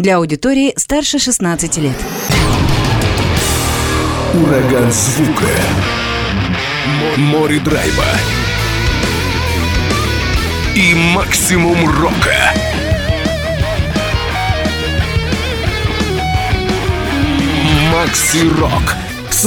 Для аудитории старше 16 лет. Ураган звука. Море драйва. И максимум рока. Макси Рок. С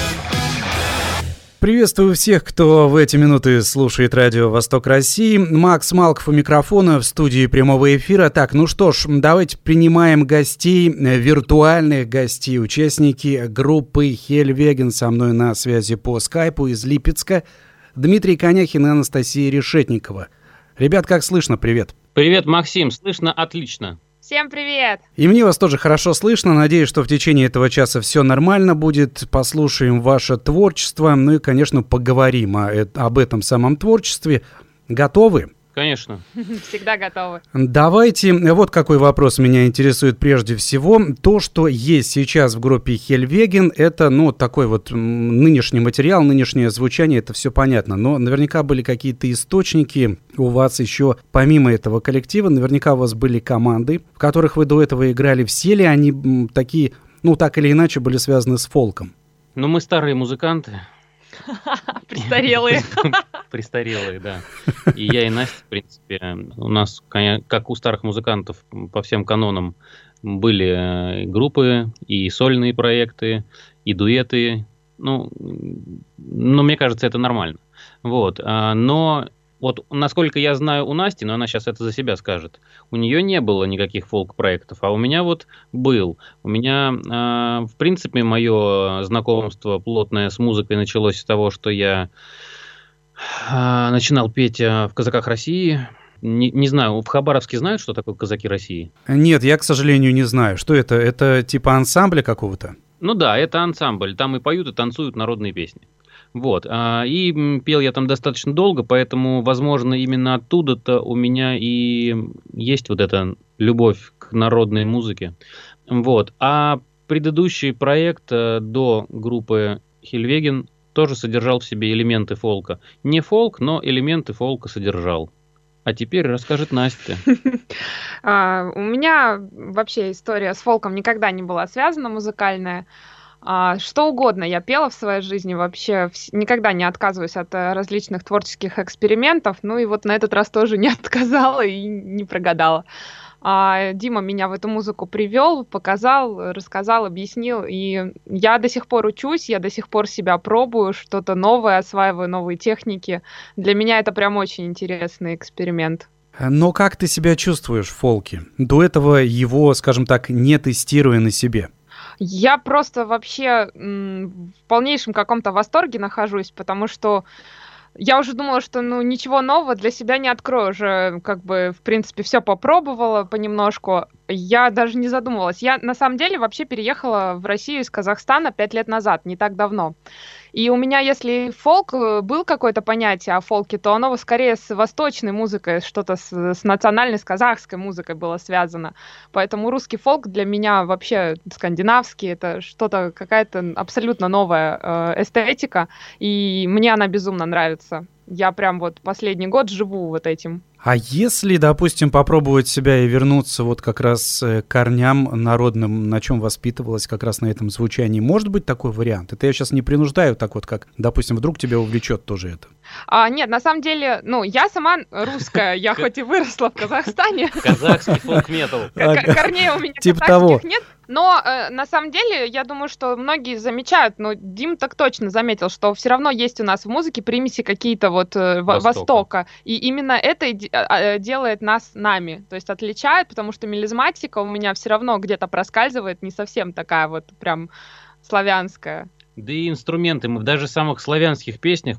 Приветствую всех, кто в эти минуты слушает радио «Восток России». Макс Малков у микрофона в студии прямого эфира. Так, ну что ж, давайте принимаем гостей, виртуальных гостей, участники группы «Хельвеген». Со мной на связи по скайпу из Липецка Дмитрий Коняхин и Анастасия Решетникова. Ребят, как слышно? Привет. Привет, Максим. Слышно отлично. Всем привет! И мне вас тоже хорошо слышно. Надеюсь, что в течение этого часа все нормально будет. Послушаем ваше творчество. Ну и, конечно, поговорим об этом самом творчестве. Готовы? Конечно. Всегда готовы. Давайте. Вот какой вопрос меня интересует прежде всего. То, что есть сейчас в группе «Хельвеген», это, ну, такой вот нынешний материал, нынешнее звучание, это все понятно. Но наверняка были какие-то источники... У вас еще, помимо этого коллектива, наверняка у вас были команды, в которых вы до этого играли. Все ли они такие, ну, так или иначе, были связаны с фолком? Ну, мы старые музыканты. Престарелые. Престарелые, да. И я, и Настя, в принципе, у нас, как у старых музыкантов, по всем канонам, были группы, и сольные проекты, и дуэты. Ну, мне кажется, это нормально. Вот. Но... Вот, насколько я знаю, у Насти, но она сейчас это за себя скажет, у нее не было никаких фолк-проектов, а у меня вот был. У меня, в принципе, мое знакомство плотное с музыкой началось с того, что я начинал петь в «Казаках России». Не знаю, в Хабаровске знают, что такое «Казаки России»? Нет, я, к сожалению, не знаю. Что это? Это типа ансамбля какого-то? Ну да, это ансамбль. Там и поют, и танцуют народные песни. Вот, и пел я там достаточно долго, поэтому, возможно, именно оттуда-то у меня и есть вот эта любовь к народной музыке. Вот, а предыдущий проект до группы «Хельвеген» тоже содержал в себе элементы фолка. Не фолк, но элементы фолка содержал. А теперь расскажет Настя. У меня вообще история с фолком никогда не была связана, музыкальная. Что угодно я пела в своей жизни, вообще никогда не отказываюсь от различных творческих экспериментов, ну и вот на этот раз тоже не отказала и не прогадала. Дима меня в эту музыку привел, показал, рассказал, объяснил, и я до сих пор учусь, я до сих пор себя пробую, что-то новое, осваиваю новые техники. Для меня это прям очень интересный эксперимент. Но как ты себя чувствуешь в фолке? До этого его, скажем так, не тестируя на себе. Я просто вообще в полнейшем каком-то восторге нахожусь, потому что я уже думала, что ну ничего нового для себя не открою, уже как бы в принципе все попробовала понемножку. Я даже не задумывалась. Я на самом деле вообще переехала в Россию из Казахстана 5 лет назад, не так давно. И у меня, если фолк, был какое-то понятие о фолке, то оно скорее с восточной музыкой, что-то с национальной, с казахской музыкой было связано. Поэтому русский фолк для меня вообще скандинавский, это что-то, какая-то абсолютно новая эстетика, и мне она безумно нравится. Я прям вот последний год живу вот этим. А если, допустим, попробовать себя и вернуться вот как раз к корням народным, на чем воспитывалась как раз на этом звучании, может быть такой вариант? Это я сейчас не принуждаю так вот, как, допустим, вдруг тебя увлечет тоже это. Нет, на самом деле, ну, я сама русская, я хоть и выросла в Казахстане. Казахский фолк-метал. Корней у меня казахских нет. Но на самом деле, я думаю, что многие замечают, но Дим так точно заметил, что все равно есть у нас в музыке примеси какие-то вот Востока. И именно это делает нас нами, то есть отличает, потому что мелизматика у меня все равно где-то проскальзывает, не совсем такая вот прям славянская. Да и инструменты, мы даже в самых славянских песнях,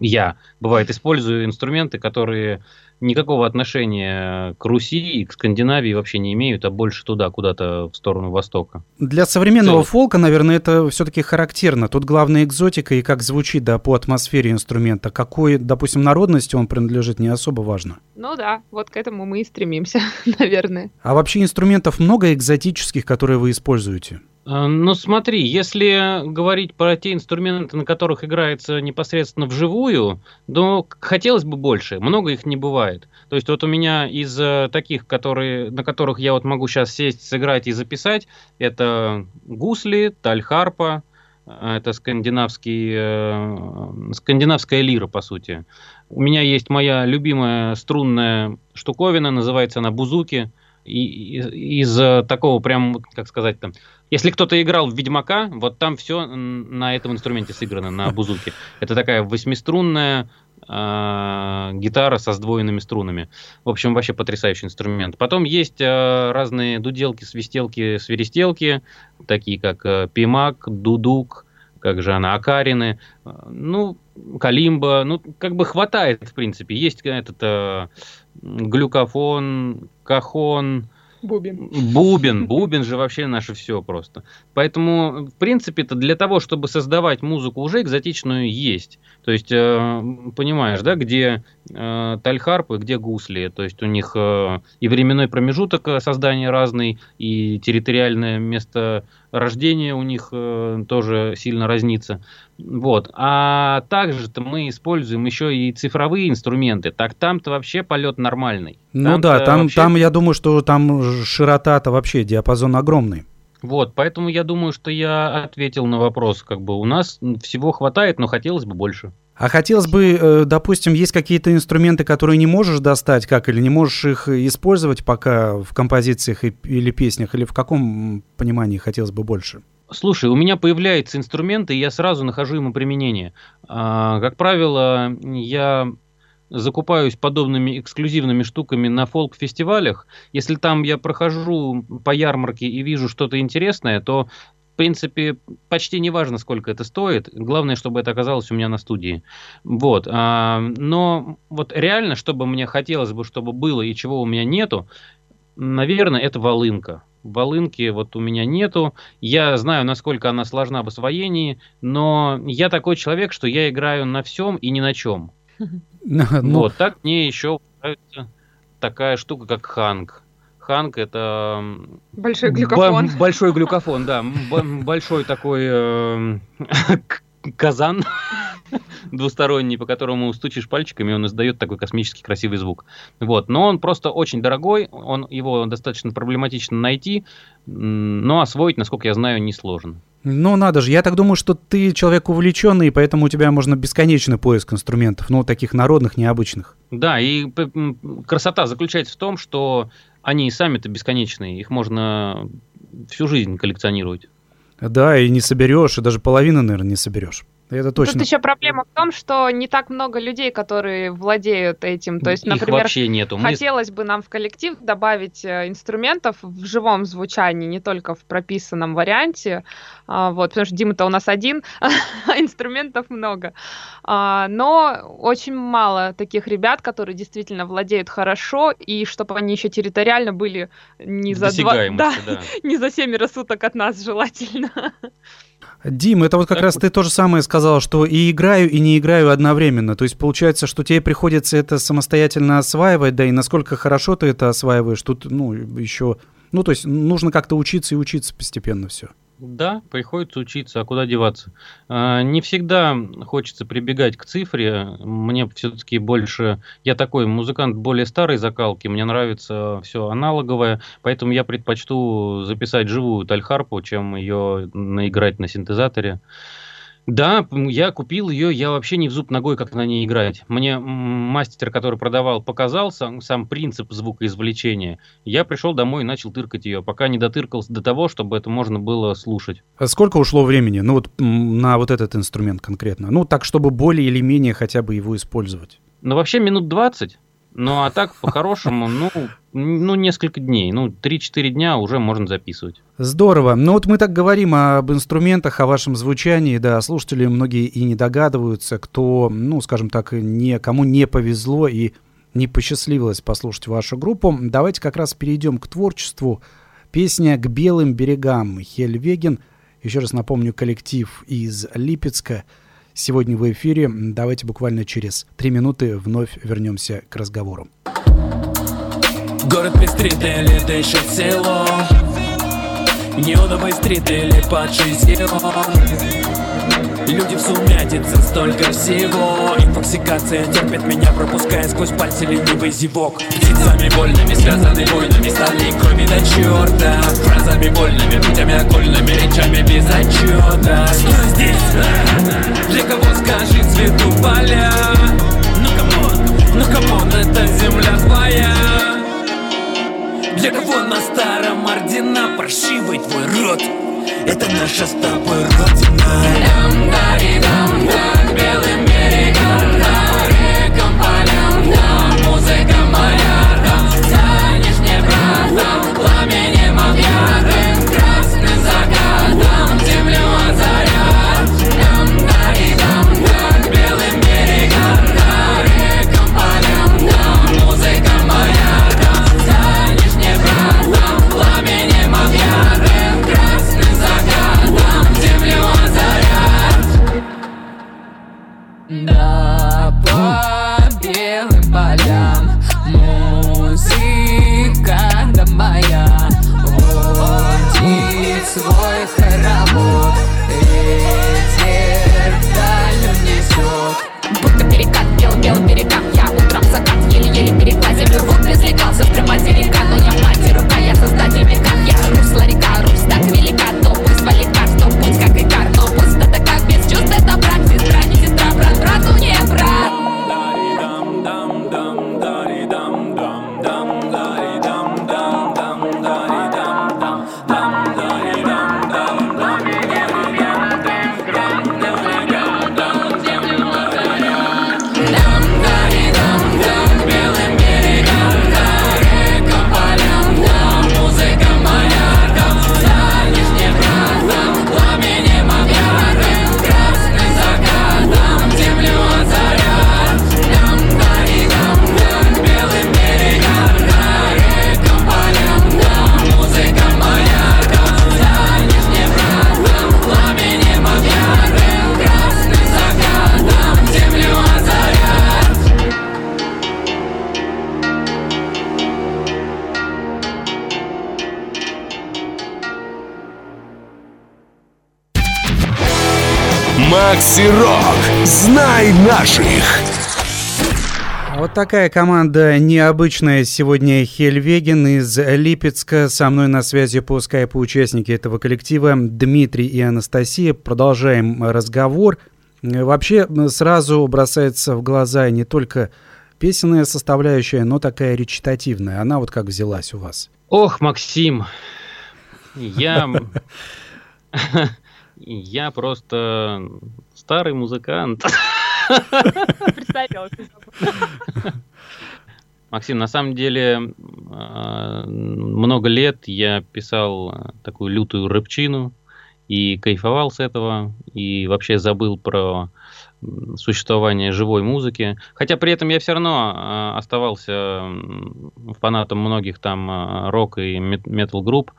я, бывает, использую инструменты, которые никакого отношения к Руси и к Скандинавии вообще не имеют, а больше туда, куда-то в сторону Востока. Для современного фолка, наверное, это все-таки характерно. Тут главная экзотика и как звучит, да, по атмосфере инструмента. Какой, допустим, народности он принадлежит, не особо важно. Ну да, вот к этому мы и стремимся, наверное. А вообще инструментов много экзотических, которые вы используете? Ну смотри, если говорить про те инструменты, на которых играется непосредственно вживую, то хотелось бы больше, много их не бывает. То есть вот у меня из таких, на которых я вот могу сейчас сесть, сыграть и записать, это гусли, тальхарпа, это скандинавская лира, по сути. У меня есть моя любимая струнная штуковина, называется она бузуки. И из такого прям, как сказать там, если кто-то играл в Ведьмака, вот там все на этом инструменте сыграно, на бузуке. Это такая восьмиструнная гитара со сдвоенными струнами. В общем, вообще потрясающий инструмент. Потом есть разные дуделки, свистелки, свиристелки, такие как пимак, дудук, как же она, окарины, ну, калимба, ну, как бы хватает, в принципе. Есть этот глюкофон, кахон, бубен же вообще наше все просто. Поэтому, в принципе-то, для того, чтобы создавать музыку уже экзотичную, есть. То есть, понимаешь, да, где тальхарпы, где гусли. То есть, у них и временной промежуток создания разный, и территориальное место рождения у них тоже сильно разнится. Вот. А также-то мы используем еще и цифровые инструменты. Так там-то вообще полет нормальный. Ну там-то да, там я думаю, что там широта-то вообще, диапазон огромный. Вот, поэтому я думаю, что я ответил на вопрос. Как бы у нас всего хватает, но хотелось бы больше. А хотелось бы, допустим, есть какие-то инструменты, которые не можешь достать, как, или не можешь их использовать пока в композициях или песнях, или в каком понимании хотелось бы больше? Слушай, у меня появляются инструменты, и я сразу нахожу ему применение. Как правило, я закупаюсь подобными эксклюзивными штуками на фолк-фестивалях. Если там я прохожу по ярмарке и вижу что-то интересное, то, в принципе, почти не важно, сколько это стоит. Главное, чтобы это оказалось у меня на студии. Вот. Но вот реально, чтобы мне хотелось бы, чтобы было и чего у меня нету, наверное, это волынка. Волынки вот у меня нету. Я знаю, насколько она сложна в освоении, но я такой человек, что я играю на всем и ни на чем. Вот так мне еще нравится такая штука, как ханг. Ханг — это большой глюкофон. Большой глюкофон, да. Большой такой казан двусторонний, по которому стучишь пальчиками, он издает такой космический красивый звук. Вот. Но он просто очень дорогой, его достаточно проблематично найти, но освоить, насколько я знаю, несложно. Ну, надо же. Я так думаю, что ты человек увлеченный, поэтому у тебя можно бесконечный поиск инструментов, ну, таких народных, необычных. Да, и красота заключается в том, что они и сами-то бесконечные, их можно всю жизнь коллекционировать. Да, и не соберешь, и даже половины, наверное, не соберешь. Это точно. Тут еще проблема в том, что не так много людей, которые владеют этим. То есть, например, их вообще нету. Хотелось бы нам в коллектив добавить инструментов в живом звучании, не только в прописанном варианте. Вот, потому что Дима-то у нас один, а инструментов много. Но очень мало таких ребят, которые действительно владеют хорошо, и чтобы они еще территориально были не за 7 суток от нас желательно. Дим, это вот как раз ты то же самое сказал, что и играю, и не играю одновременно. То есть получается, что тебе приходится это самостоятельно осваивать, да, и насколько хорошо ты это осваиваешь, тут, ну, еще... Ну, то есть нужно как-то учиться и учиться постепенно все. Да, приходится учиться, а куда деваться? Не всегда хочется прибегать к цифре, мне все-таки больше... Я такой музыкант более старой закалки, мне нравится все аналоговое, поэтому я предпочту записать живую тальхарпу, чем ее наиграть на синтезаторе. Да, я купил ее, я вообще не в зуб ногой, как на ней играть. Мне мастер, который продавал, показал сам принцип звукоизвлечения. Я пришел домой и начал тыркать ее, пока не дотыркался до того, чтобы это можно было слушать. А сколько ушло времени, ну вот на вот этот инструмент конкретно? Ну так, чтобы более или менее хотя бы его использовать. Ну вообще минут 20. Ну а так, по-хорошему, ну, несколько дней, ну, 3-4 дня уже можно записывать. Здорово. Ну, вот мы так говорим об инструментах, о вашем звучании, да, слушатели многие и не догадываются, кто, ну, скажем так, кому не повезло и не посчастливилось послушать вашу группу. Давайте как раз перейдем к творчеству. Песня «К белым берегам» Хельвеген. Еще раз напомню, коллектив из Липецка. Сегодня в эфире. Давайте буквально через 3 минуты вновь вернемся к разговору. Город пестрит, лето еще село. Нью-Дубай-стрит или Падшизион. Люди в сумятице, столько всего. Интоксикация терпит меня, пропуская сквозь пальцы ленивый зевок. Птицами вольными, связаны войнами, стали крови до черта. Фразами вольными, путями окольными, речами без отчета. Что здесь? Для кого, скажи, цвету поля? Ну камон, это земля твоя. Для кого на старом ордена паршивый твой род? Это наша с тобой родина. Лям, да, и дам, да, к белым берегам, да, рекам, полям, да, музыка моя, да, станешь мне братом, пламенем объятым, красным закатом, землю озарят. Лям, да, и дам, да, к белым берегам, да, рекам, полям, да, музыка моя, да, станешь мне братом, пламенем объятым. Да, по белым полям музыка, да, моя водит свой хоровод, ветер вдаль несет. Будто перекат, белым-белым берегам. Я утром закат, еле-еле перекла землю. Вот не слегался в трамазерика. Но я мать и рука, я создатель века. Я русло река, Русь так велика. То пусть валика, что путь как икар. Но пустота как без чувств, это брак. Сестра не сестра, брат брату не брат. Макси Рок. Знай наших. Вот такая команда необычная сегодня. Хельвеген из Липецка. Со мной на связи по скайпу участники этого коллектива Дмитрий и Анастасия. Продолжаем разговор. Вообще сразу бросается в глаза не только песенная составляющая, но такая речитативная. Она вот как взялась у вас. Ох, Максим, я просто старый музыкант. Представил. Максим, на самом деле, много лет я писал такую лютую рэпчину и кайфовал с этого, и вообще забыл про существование живой музыки. Хотя при этом я все равно оставался фанатом многих там рок и метал-групп,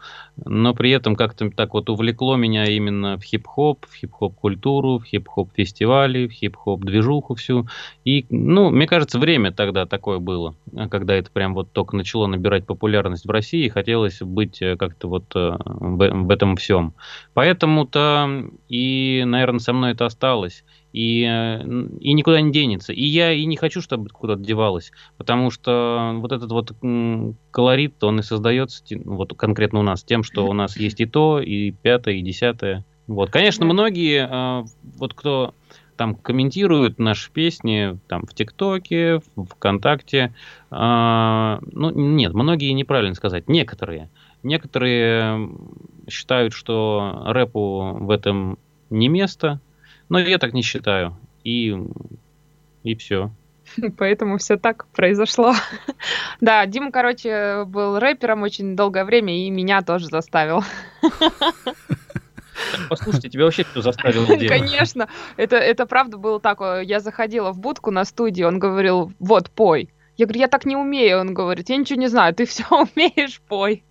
но при этом как-то так вот увлекло меня именно в хип-хоп-культуру, в хип-хоп-фестивали, в хип-хоп-движуху всю. И, ну, мне кажется, время тогда такое было, когда это прям вот только начало набирать популярность в России, и хотелось быть как-то вот в этом всем. Поэтому-то и, наверное, со мной это осталось. И никуда не денется. И я и не хочу, чтобы куда-то девалось, потому что вот этот вот колорит, он и создается вот конкретно у нас тем, что у нас есть и то, и пятое, и десятое. Вот. Конечно, многие, вот кто там комментируют наши песни там в ТикТоке, ВКонтакте, ну нет, многие неправильно сказать, некоторые считают, что рэпу в этом не место. Но я так не считаю. И все. Поэтому все так произошло. Да, Дима, короче, был рэпером очень долгое время и меня тоже заставил. Послушайте, тебя вообще кто заставил делать? Конечно. Это правда было так. Я заходила в будку на студию, он говорил, вот, пой. Я говорю, я так не умею. Он говорит, я ничего не знаю, ты все умеешь, пой.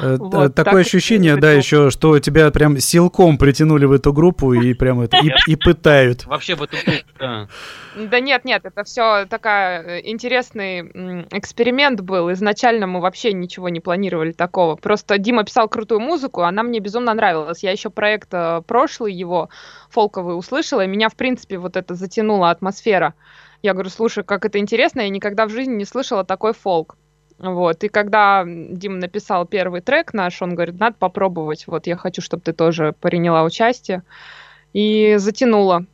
Вот, такое ощущение, да, еще, что тебя прям силком притянули в эту группу и прям это и пытают. Вообще в эту группу, да. Да нет, это все такая интересный эксперимент был. Изначально мы вообще ничего не планировали такого. Просто Дима писал крутую музыку, она мне безумно нравилась. Я еще проект прошлый его, фолковый, услышала, и меня, в принципе, вот это затянула атмосфера. Я говорю, слушай, как это интересно, я никогда в жизни не слышала такой фолк. Вот, и когда Дима написал первый трек наш, он говорит, надо попробовать, вот, я хочу, чтобы ты тоже приняла участие, и затянула.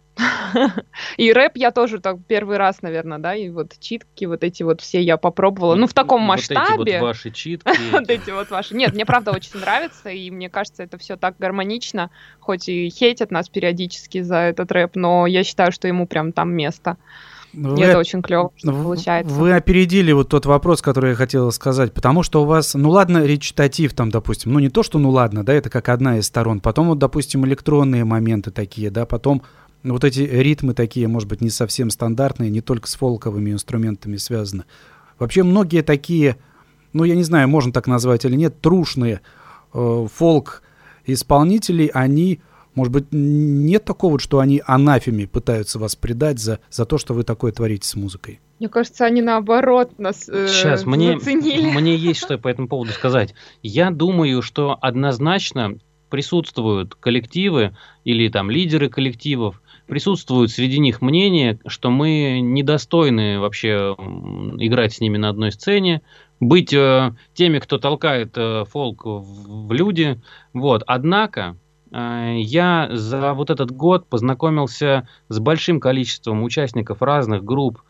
И рэп я тоже так первый раз, наверное, да, и вот читки, вот эти вот все я попробовала, ну, в таком масштабе. Вот эти вот ваши читки. Вот эти вот ваши. Нет, мне правда очень нравится, и мне кажется, это все так гармонично, хоть и хейтят нас периодически за этот рэп, но я считаю, что ему прям там место. Это очень клево, что получается. Вы опередили вот тот вопрос, который я хотела сказать, потому что у вас, ну ладно, речитатив там, допустим, ну не то, что ну ладно, да, это как одна из сторон, потом вот, допустим, электронные моменты такие, да, потом вот эти ритмы такие, может быть, не совсем стандартные, не только с фолковыми инструментами связаны. Вообще многие такие, ну я не знаю, можно так назвать или нет, трушные фолк-исполнителей, они... Может быть, нет такого, что они анафеме пытаются вас предать за то, что вы такое творите с музыкой? Мне кажется, они наоборот нас сейчас, заценили. Мне есть что по этому поводу сказать. Я думаю, что однозначно присутствуют коллективы или там лидеры коллективов, присутствуют среди них мнения, что мы недостойны вообще играть с ними на одной сцене, быть теми, кто толкает фолк в люди. Вот. Однако... Я за вот этот год познакомился с большим количеством участников разных групп,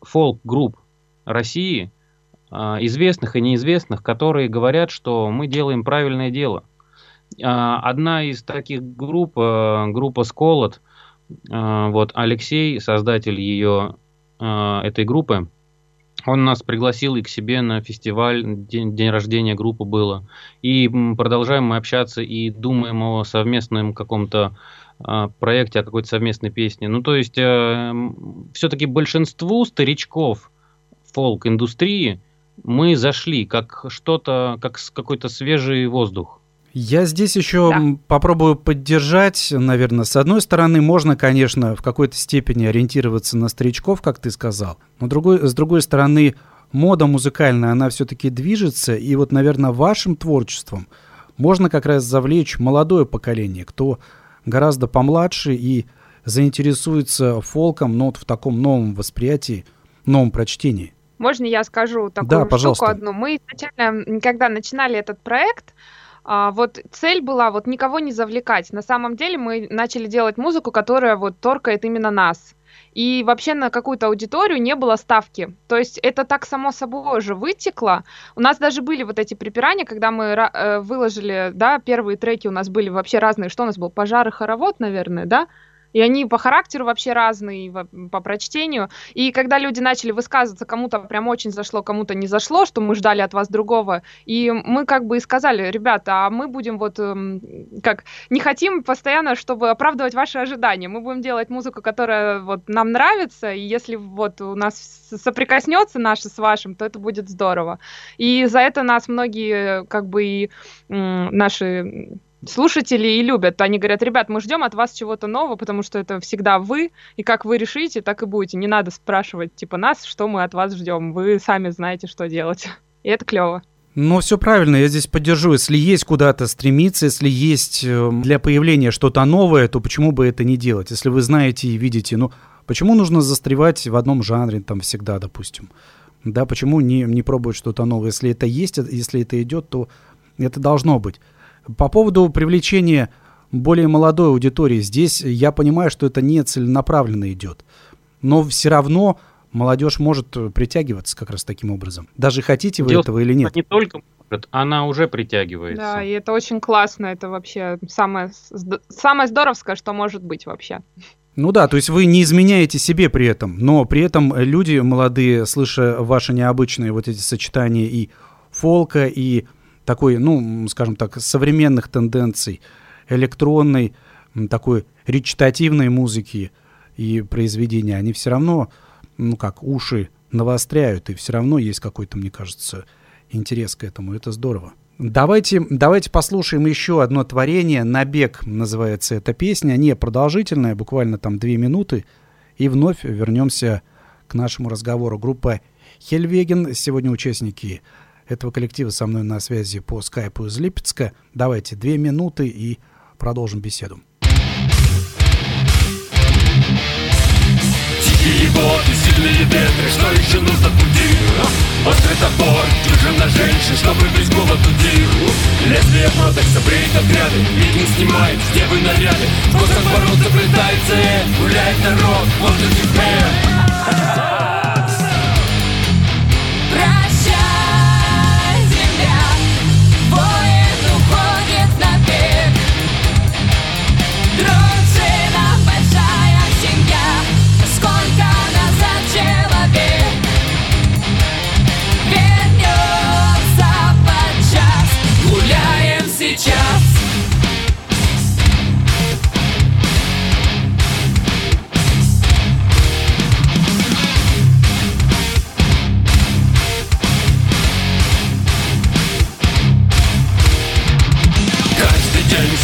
фолк-групп России, известных и неизвестных, которые говорят, что мы делаем правильное дело. Одна из таких групп, группа «Сколот», вот Алексей, создатель ее, этой группы, он нас пригласил и к себе на фестиваль, день рождения группы было. И продолжаем мы общаться и думаем о совместном каком-то проекте, о какой-то совместной песне. Ну, то есть, все-таки большинству старичков фолк-индустрии мы зашли как что-то, как какой-то свежий воздух. Я здесь еще попробую поддержать, наверное. С одной стороны, можно, конечно, в какой-то степени ориентироваться на старичков, как ты сказал. Но с другой стороны, мода музыкальная, она все-таки движется. И вот, наверное, вашим творчеством можно как раз завлечь молодое поколение, кто гораздо помладше и заинтересуется фолком, но вот в таком новом восприятии, новом прочтении. Можно я скажу такую штуку одну? Мы изначально, когда начинали этот проект... Вот цель была вот никого не завлекать. На самом деле мы начали делать музыку, которая вот торкает именно нас. И вообще на какую-то аудиторию не было ставки. То есть это так само собой уже вытекло. У нас даже были вот эти припирания, когда мы выложили, да, первые треки у нас были вообще разные. Что у нас был? «Пожар» и «Хоровод», наверное, да? И они по характеру вообще разные, по прочтению. И когда люди начали высказываться, кому-то прям очень зашло, кому-то не зашло, что мы ждали от вас другого. И мы как бы и сказали, ребята, а мы будем вот как... Не хотим постоянно, чтобы оправдывать ваши ожидания. Мы будем делать музыку, которая вот нам нравится, и если вот у нас соприкоснется наше с вашим, то это будет здорово. И за это нас многие как бы и наши... слушатели и любят. Они говорят, ребят, мы ждем от вас чего-то нового, потому что это всегда вы, и как вы решите, так и будете. Не надо спрашивать, типа, нас, что мы от вас ждем. Вы сами знаете, что делать. И это клево. Ну, все правильно, я здесь поддержу. Если есть куда-то стремиться, если есть для появления что-то новое, то почему бы это не делать? Если вы знаете и видите, ну, почему нужно застревать в одном жанре там всегда, допустим? Да, почему не пробовать что-то новое? Если это есть, если это идет, то это должно быть. По поводу привлечения более молодой аудитории, здесь я понимаю, что это не целенаправленно идет. Но все равно молодежь может притягиваться как раз таким образом. Даже хотите вы этого или нет. Не только может, она уже притягивается. Да, и это очень классно. Это вообще самое здоровское, что может быть вообще. Ну да, то есть вы не изменяете себе при этом. Но при этом люди молодые, слыша ваши необычные вот эти сочетания и фолка, и... такой, ну, скажем так, современных тенденций, электронной, такой речитативной музыки и произведения, они все равно, ну как, уши навостряют, и все равно есть какой-то, мне кажется, интерес к этому. Это здорово. Давайте послушаем еще одно творение. «Набег» называется эта песня. Не продолжительная, буквально там 2 минуты. И вновь вернемся к нашему разговору. Группа «Хельвеген». Сегодня участники этого коллектива со мной на связи по скайпу из Липецка. Давайте 2 минуты и продолжим беседу. Дикие воды, сильные ветры, что еще нужно пути? Острый топор, дюжина женщин, чтобы весь голод удиру. Лезвие протекса, бреет отряды, Викинг снимает с девы наряды. Сквозь отворот заплетает цепь, гуляет народ, вот и теперь.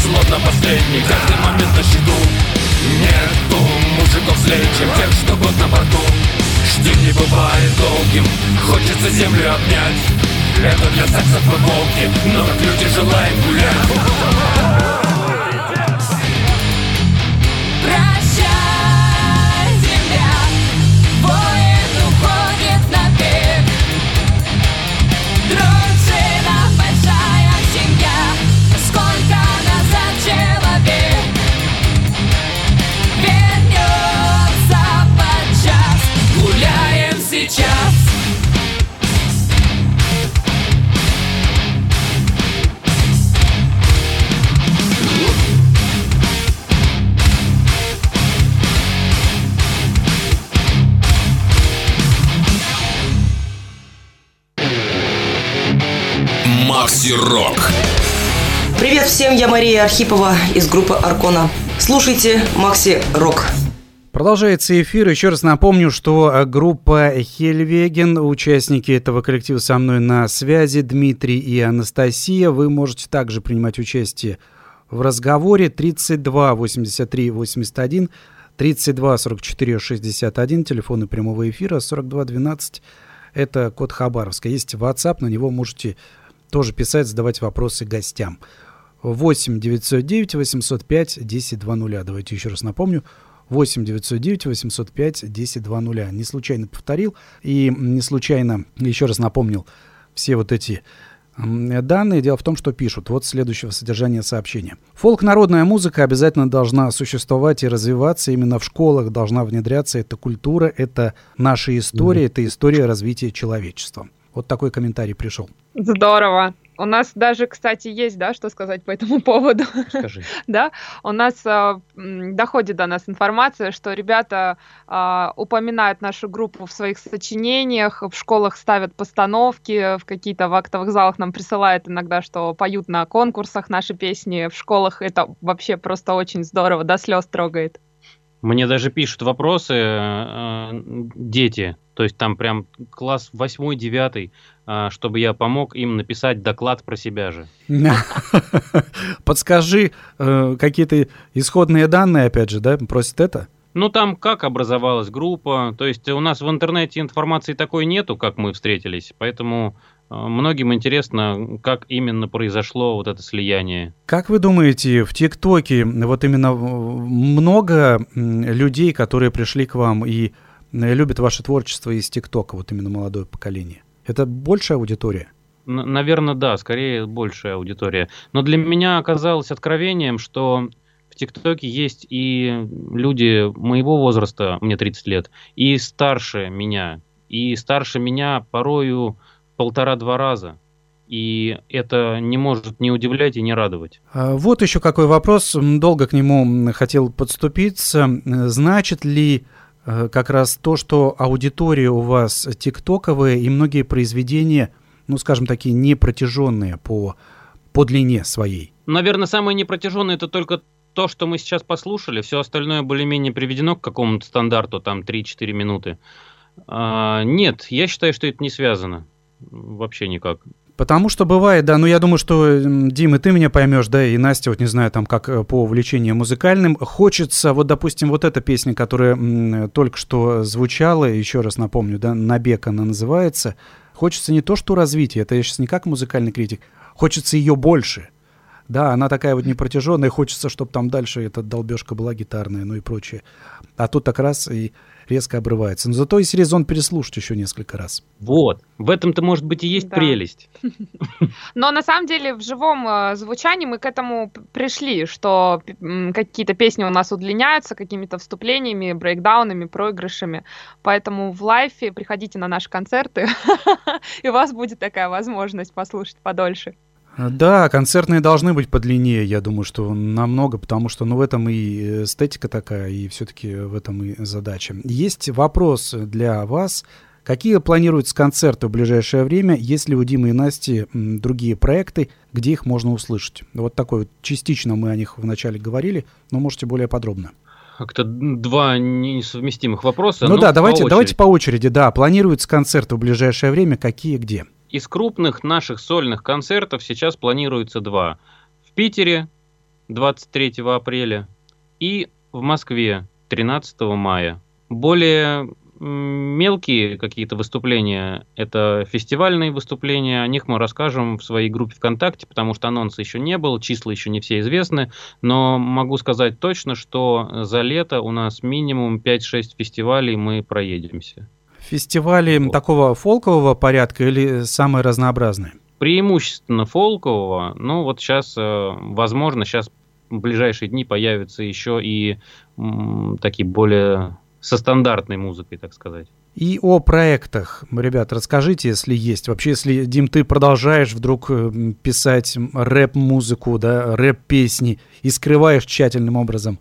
Словно последний, каждый момент на счету. Нету мужиков злей, чем тех, что год на борту. Штиль не бывает долгим, хочется землю обнять. Это для саксов и волки, но как люди желаем гулять. Макси Рок. Привет всем, я Мария Архипова из группы Аркона. Слушайте Макси Рок. Продолжается эфир. Еще раз напомню, что группа «Хельвеген», участники этого коллектива со мной на связи, Дмитрий и Анастасия. Вы можете также принимать участие в разговоре. 32 83 81, 32 44 61, телефоны прямого эфира, 42 12, это код Хабаровска. Есть WhatsApp, на него можете тоже писать, задавать вопросы гостям. 8 909 805 1020. Давайте еще раз напомню. 8 909 805 1020. Не случайно повторил и не случайно еще раз напомнил все вот эти данные. Дело в том, что пишут. Вот следующего содержания сообщения. Фолк-народная музыка обязательно должна существовать и развиваться. Именно в школах должна внедряться эта культура. Это наша история, это история развития человечества. Вот такой комментарий пришел. Здорово. У нас даже, кстати, есть, да, что сказать по этому поводу. Скажи. Да, у нас доходит до нас информация, что ребята упоминают нашу группу в своих сочинениях, в школах ставят постановки, в какие-то в актовых залах нам присылают иногда, что поют на конкурсах наши песни в школах. Это вообще просто очень здорово, до слез трогает. Мне даже пишут вопросы дети, то есть там прям класс 8-9, чтобы я помог им написать доклад про себя же. Подскажи какие-то исходные данные, опять же, да, просят это? Ну там как образовалась группа, то есть у нас в интернете информации такой нету, как мы встретились, поэтому многим интересно, как именно произошло вот это слияние. Как вы думаете, в ТикТоке вот именно много людей, которые пришли к вам и любят ваше творчество из ТикТока, вот именно молодое поколение? Это большая аудитория? Наверное, да, скорее большая аудитория. Но для меня оказалось откровением, что в ТикТоке есть и люди моего возраста, мне 30 лет, и старше меня. И старше меня порою 1,5-2 раза. И это не может не удивлять и не радовать. Вот еще какой вопрос. Долго к нему хотел подступиться. Значит ли как раз то, что аудитория у вас тиктоковая и многие произведения, ну, скажем, такие непротяженные по длине своей? Наверное, самое непротяженное — это только то, что мы сейчас послушали. Все остальное более-менее приведено к какому-то стандарту, там 3-4 минуты. Нет, я считаю, что это не связано. Вообще никак. Потому что бывает, да, ну я думаю, что, Дим, и ты меня поймешь, да, и Настя, вот не знаю, там как по увлечению музыкальным, хочется, вот, допустим, вот эта песня, которая только что звучала, еще раз напомню, да, «Набег» она называется, хочется не то что развития, это я сейчас не как музыкальный критик, хочется ее больше. Да, она такая вот непротяженная, хочется, чтобы там дальше эта долбежка была гитарная, ну и прочее. А тут так раз и резко обрывается. Но зато есть резон переслушать еще несколько раз. Вот, в этом-то, может быть, и есть прелесть. Но на самом деле в живом звучании мы к этому пришли, что какие-то песни у нас удлиняются какими-то вступлениями, брейкдаунами, проигрышами. Поэтому в лайфе приходите на наши концерты, и у вас будет такая возможность послушать подольше. Да, концертные должны быть подлиннее, я думаю, что намного, потому что ну, в этом и эстетика такая, и все-таки в этом и задача. Есть вопрос для вас. Какие планируются концерты в ближайшее время? Есть ли у Димы и Насти другие проекты, где их можно услышать? Вот такой вот, частично мы о них вначале говорили, но можете более подробно. Как-то два несовместимых вопроса. Ну да, давайте по очереди. Да, планируются концерты в ближайшее время, какие, где? Из крупных наших сольных концертов сейчас планируется два. В Питере 23 апреля и в Москве 13 мая. Более мелкие какие-то выступления, это фестивальные выступления, о них мы расскажем в своей группе ВКонтакте, потому что анонса еще не было, числа еще не все известны, но могу сказать точно, что за лето у нас минимум 5-6 фестивалей мы проедемся. Фестивали вот. Такого фолкового порядка или самые разнообразные? Преимущественно фолкового. Ну вот сейчас, возможно, сейчас в ближайшие дни появятся еще и такие более со стандартной музыкой, так сказать. И о проектах, ребят, расскажите, если есть. Вообще, если, Дим, ты продолжаешь вдруг писать рэп-музыку, да, рэп-песни и скрываешь тщательным образом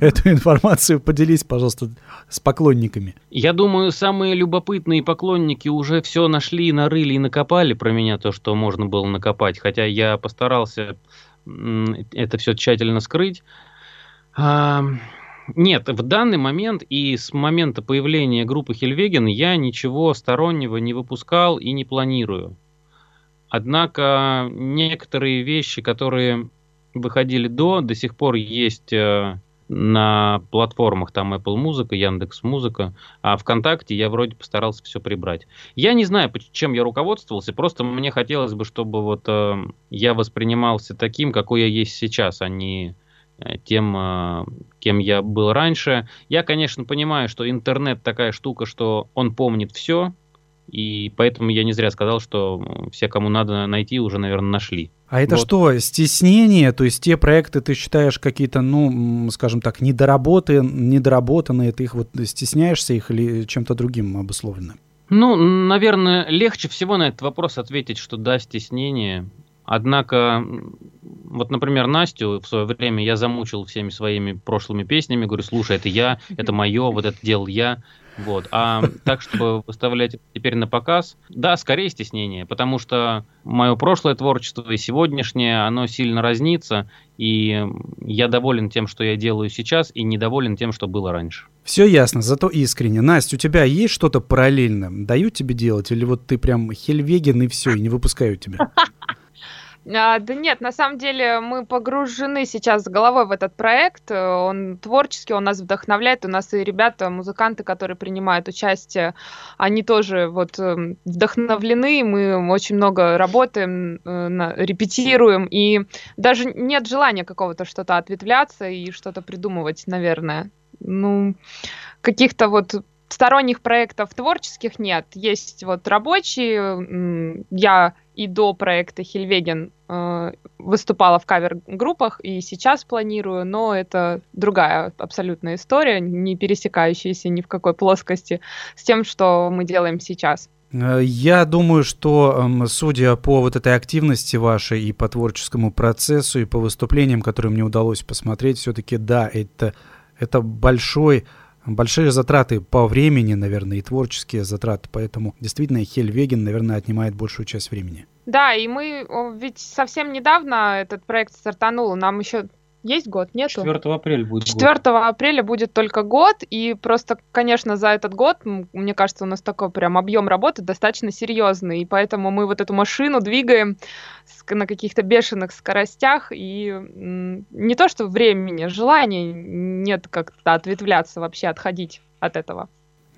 эту информацию, поделись, пожалуйста, с поклонниками. Я думаю, самые любопытные поклонники уже все нашли, нарыли и накопали про меня то, что можно было накопать. Хотя я постарался это все тщательно скрыть. Нет, в данный момент и с момента появления группы Хельвеген я ничего стороннего не выпускал и не планирую. Однако некоторые вещи, которые выходили до сих пор есть на платформах, там Apple Music, Яндекс.Музыка, а ВКонтакте я вроде постарался все прибрать. Я не знаю, чем я руководствовался, просто мне хотелось бы, чтобы вот я воспринимался таким, какой я есть сейчас, а не тем, кем я был раньше. Я, конечно, понимаю, что интернет такая штука, что он помнит все, и поэтому я не зря сказал, что все, кому надо найти, уже, наверное, нашли. А это вот. Что, стеснение? То есть те проекты ты считаешь какие-то, ну, скажем так, недоработанные, ты их вот стесняешься их или чем-то другим обусловлено? Ну, наверное, легче всего на этот вопрос ответить, что да, стеснение. Однако, вот, например, Настю в свое время я замучил всеми своими прошлыми песнями, говорю, слушай, это я, это мое, вот это делал я. Вот. А так, чтобы выставлять теперь на показ, да, скорее стеснение, потому что мое прошлое творчество и сегодняшнее, оно сильно разнится, и я доволен тем, что я делаю сейчас, и недоволен тем, что было раньше. Все ясно, зато искренне. Настя, у тебя есть что-то параллельное? Дают тебе делать, или вот ты прям Хельвеген и все, и не выпускают тебя? Да нет, на самом деле мы погружены сейчас с головой в этот проект, он творческий, он нас вдохновляет, у нас и ребята, музыканты, которые принимают участие, они тоже вот вдохновлены, мы очень много работаем, репетируем, и даже нет желания какого-то что-то ответвляться и что-то придумывать, наверное, ну, каких-то вот... Сторонних проектов творческих нет. Есть вот рабочие. Я и до проекта Хельвеген выступала в кавер-группах, и сейчас планирую, но это другая абсолютная история, не пересекающаяся ни в какой плоскости с тем, что мы делаем сейчас. Я думаю, что, судя по вот этой активности вашей и по творческому процессу, и по выступлениям, которые мне удалось посмотреть, все-таки да, это большие затраты по времени, наверное, и творческие затраты, поэтому действительно Хельвеген, наверное, отнимает большую часть времени. Да, и мы ведь совсем недавно этот проект стартанул, нам еще Есть год? Нету? 4 апреля будет 4 год. Апреля будет только год, и просто, конечно, за этот год, мне кажется, у нас такой прям объем работы достаточно серьезный, и поэтому мы вот эту машину двигаем на каких-то бешеных скоростях, и не то что времени, желания нет как-то ответвляться вообще, отходить от этого.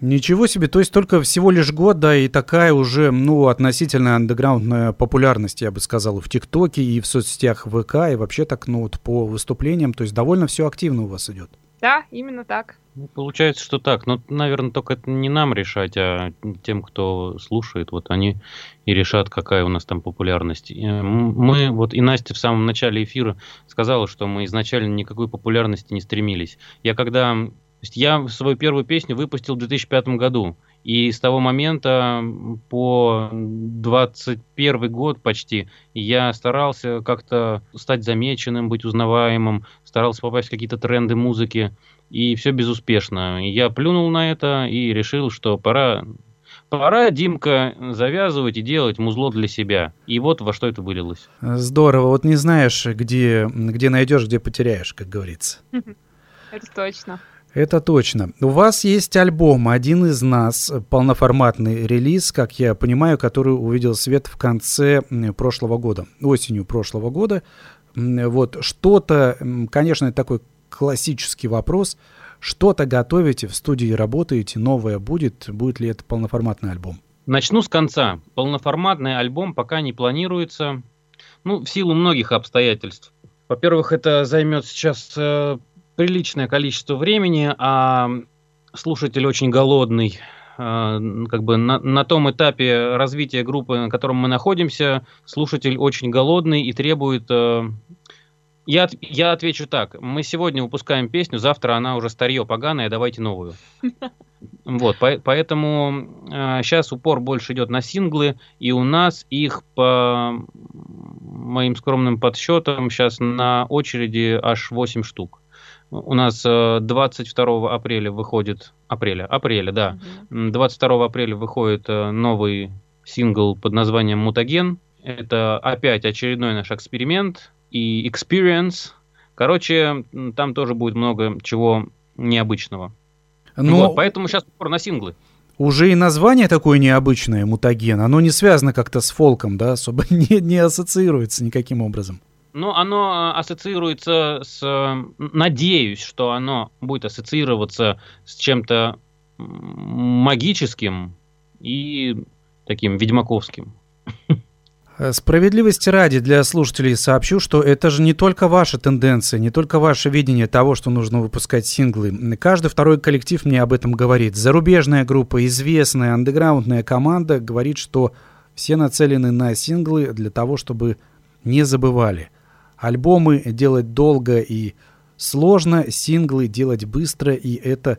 Ничего себе, то есть только всего лишь год, да, и такая уже, ну, относительно андеграундная популярность, я бы сказал, в ТикТоке и в соцсетях ВК, и вообще так, ну, вот по выступлениям, то есть довольно все активно у вас идет. Да, именно так. Ну, получается, что так, но, наверное, только это не нам решать, а тем, кто слушает, вот они и решат, какая у нас там популярность. Мы, вот и Настя в самом начале эфира сказала, что мы изначально никакой популярности не стремились. Я свою первую песню выпустил в 2005 году, и с того момента по 21 год почти я старался как-то стать замеченным, быть узнаваемым, старался попасть в какие-то тренды музыки, и все безуспешно. Я плюнул на это и решил, что пора, Димка, завязывать и делать музло для себя. И вот во что это вылилось. Здорово, вот не знаешь, где найдешь, где потеряешь, как говорится. Это точно. Это точно. У вас есть альбом «Один из нас», полноформатный релиз, как я понимаю, который увидел свет в конце прошлого года, осенью прошлого года. Вот что-то, конечно, такой классический вопрос, что-то готовите, в студии работаете, новое будет ли это полноформатный альбом? Начну с конца. Полноформатный альбом пока не планируется, в силу многих обстоятельств. Во-первых, это займет сейчас... приличное количество времени, а слушатель очень голодный. Как бы на том этапе развития группы, на котором мы находимся, слушатель очень голодный и требует... Я отвечу так. Мы сегодня выпускаем песню, завтра она уже старье поганое, давайте новую. Вот, поэтому сейчас упор больше идет на синглы, и у нас их, по моим скромным подсчетам, сейчас на очереди аж 8 штук. У нас 22 апреля выходит... Апреля, да. 22 апреля выходит новый сингл под названием «Мутаген». Это опять очередной наш эксперимент и «Experience». Короче, там тоже будет много чего необычного. Но... Вот, поэтому сейчас упор на синглы. Уже и название такое необычное «Мутаген». Оно не связано как-то с фолком, да? Особо не ассоциируется никаким образом. Но оно ассоциируется с... Надеюсь, что оно будет ассоциироваться с чем-то магическим и таким ведьмаковским. Справедливости ради для слушателей сообщу, что это же не только ваша тенденция, не только ваше видение того, что нужно выпускать синглы. Каждый второй коллектив мне об этом говорит. Зарубежная группа, известная андеграундная команда говорит, что все нацелены на синглы для того, чтобы не забывали. Альбомы делать долго и сложно, синглы делать быстро, и это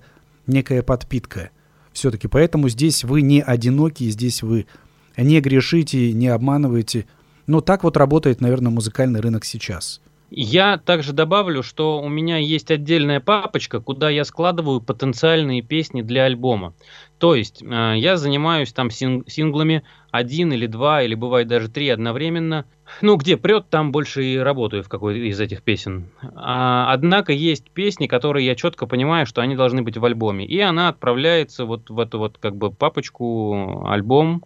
некая подпитка. Все-таки поэтому здесь вы не одиноки, здесь вы не грешите, не обманываете. Но так вот работает, наверное, музыкальный рынок сейчас. Я также добавлю, что у меня есть отдельная папочка, куда я складываю потенциальные песни для альбома. То есть я занимаюсь там синглами 1 или 2, или бывает даже 3 одновременно. Где прет, там больше и работаю в какой-то из этих песен. Однако есть песни, которые я четко понимаю, что они должны быть в альбоме. И она отправляется вот в эту вот как бы папочку альбом.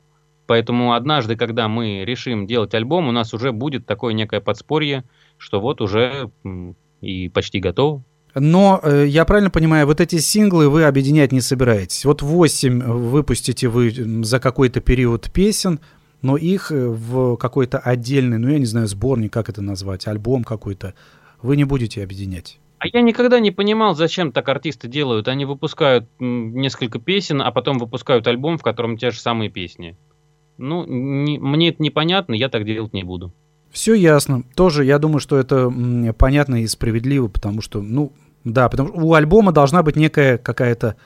Поэтому однажды, когда мы решим делать альбом, у нас уже будет такое некое подспорье, что вот уже и почти готов. Но, я правильно понимаю, вот эти синглы вы объединять не собираетесь? Вот 8 выпустите вы за какой-то период песен, но их в какой-то отдельный, я не знаю, сборник, как это назвать, альбом какой-то, вы не будете объединять? А я никогда не понимал, зачем так артисты делают. Они выпускают несколько песен, а потом выпускают альбом, в котором те же самые песни. Мне это непонятно, я так делать не буду. Все ясно. Тоже я думаю, что это понятно и справедливо, потому что, потому что у альбома должна быть некая какая-то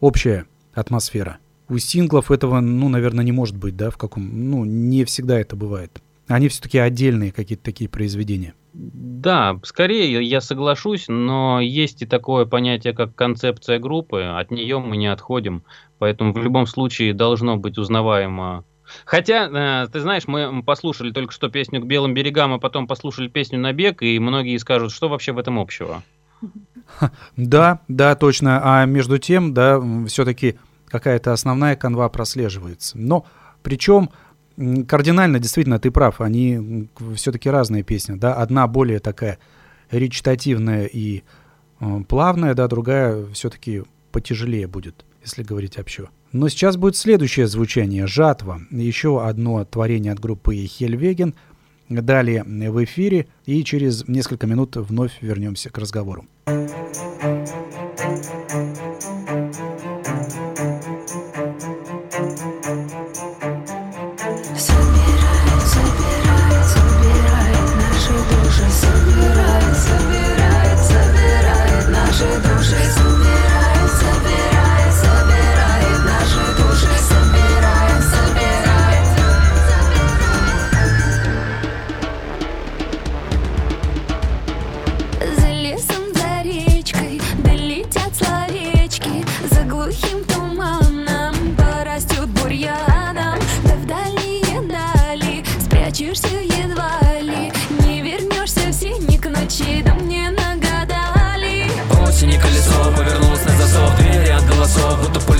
общая атмосфера. У синглов этого, наверное, не может быть, да, не всегда это бывает. Они все-таки отдельные какие-то такие произведения. Да, скорее я соглашусь, но есть и такое понятие, как концепция группы, от нее мы не отходим, поэтому в любом случае должно быть узнаваемо. Хотя, ты знаешь, мы послушали только что песню «К белым берегам», а потом послушали песню «Набег», и многие скажут, что вообще в этом общего. Да, да, точно. А между тем, да, все-таки какая-то основная канва прослеживается. Но причем кардинально, действительно, ты прав, они все-таки разные песни, да, одна более такая речитативная и плавная, да, другая все-таки потяжелее будет, если говорить общо. Но сейчас будет следующее звучание, «Жатва», еще одно творение от группы «Хельвеген». Далее в эфире, и через несколько минут вновь вернемся к разговору.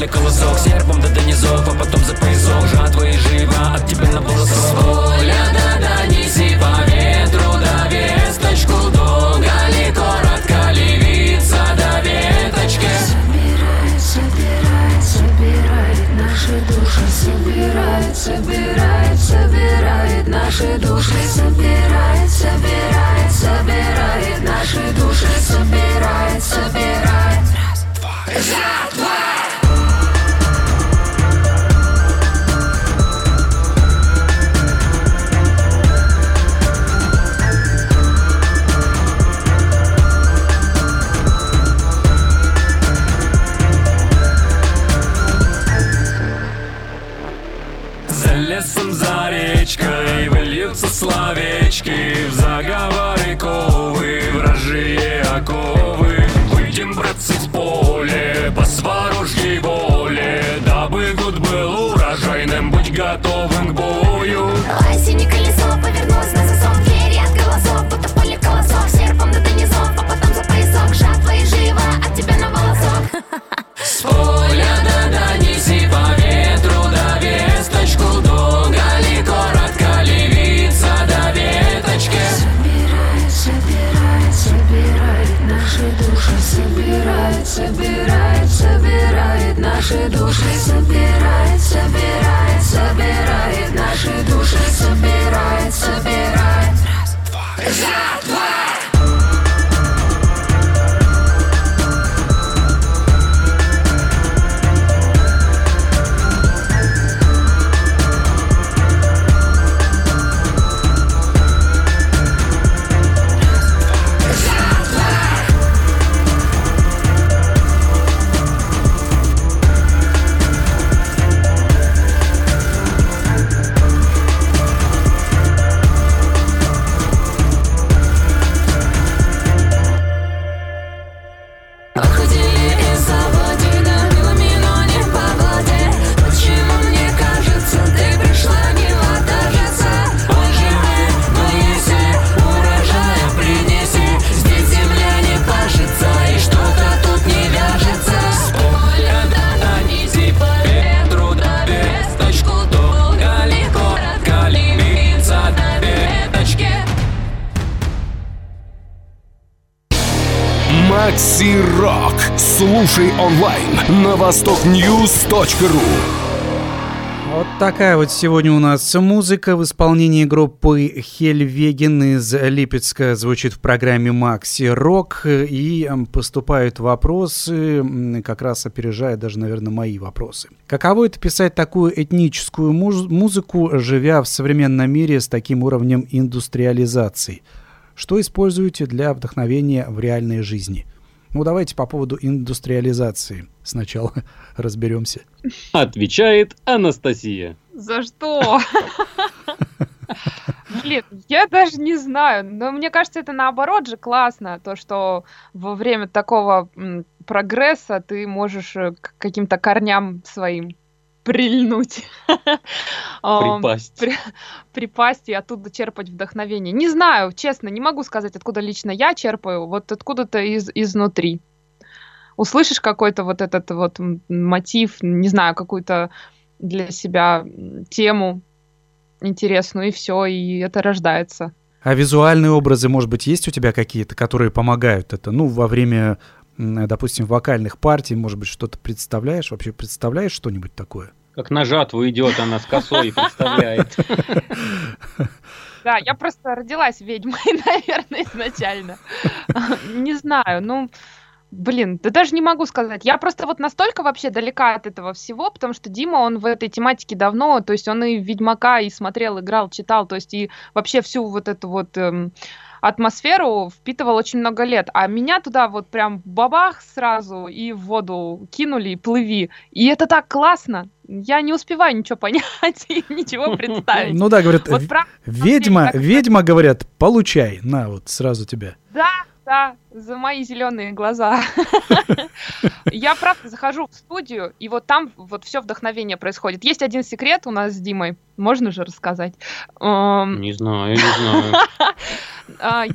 Колосок серпом до низов, а потом за поясок. Жатва и жива от тебя на волосок. С поля до неси по ветру, до весточку. Долго ли, коротко ли, виться до веточки. Собирает, собирает, собирает наши души. Собирает, собирает, собирает наши души. Собирает, собирает, собирает наши души. Собирает, собирает. Раз, два, жатва! За речкой выльются словечки, в заговоры ковы, вражие оковы. Выйдем, братцы, с поля, по сваружьей воле, дабы год был урожайным, будь готовым к бою. Осенью колесо повернулось на засов, двери от голосов, будто поле колосок, серпом до низов, а потом за поясок. Жатва и жива от тебя на волосок. С поля до низы по ветру, до весточку до. Собирает, собирает, собирает наши души. Собирает, собирает, собирает наши души. Собирает, собирает. Раз, два, жатва! Макси Рок. Слушай онлайн на Vostoknews.ru. Вот такая вот сегодня у нас музыка в исполнении группы Хельвеген из Липецка звучит в программе Макси Рок. И поступают вопросы, как раз опережая даже, наверное, мои вопросы. Каково это писать такую этническую музыку, живя в современном мире с таким уровнем индустриализации? Что используете для вдохновения в реальной жизни? Ну, давайте по поводу индустриализации сначала разберемся. Отвечает Анастасия. За что? Блин, я даже не знаю. Но мне кажется, это наоборот же классно, то, что во время такого прогресса ты можешь к каким-то корням своим прильнуть. Припасть. Припасть и оттуда черпать вдохновение. Не знаю, честно, не могу сказать, откуда лично я черпаю. Вот откуда-то изнутри. Услышишь какой-то вот этот вот мотив, не знаю, какую-то для себя тему интересную, и все, и это рождается. А визуальные образы, может быть, есть у тебя какие-то, которые помогают это? Ну, во время, допустим, вокальных партий, может быть, что-то представляешь? Вообще представляешь что-нибудь такое? Как на жатву идет она с косой и представляет. Да, я просто родилась ведьмой, наверное, изначально. Не знаю, ну... Блин, да даже не могу сказать. Я просто вот настолько вообще далека от этого всего, потому что Дима, он в этой тематике давно, то есть он и «Ведьмака» и смотрел, играл, читал, то есть и вообще всю вот эту вот атмосферу впитывал очень много лет. А меня туда вот прям бабах сразу и в воду кинули, и плыви. И это так классно. Я не успеваю ничего понять и ничего представить. Ну да, говорят, ведьма, говорят, получай, на, вот сразу тебя. Да. Да, за мои зеленые глаза. Я, правда, захожу в студию, и вот там вот все вдохновение происходит. Есть один секрет у нас с Димой, можно же рассказать? Не знаю.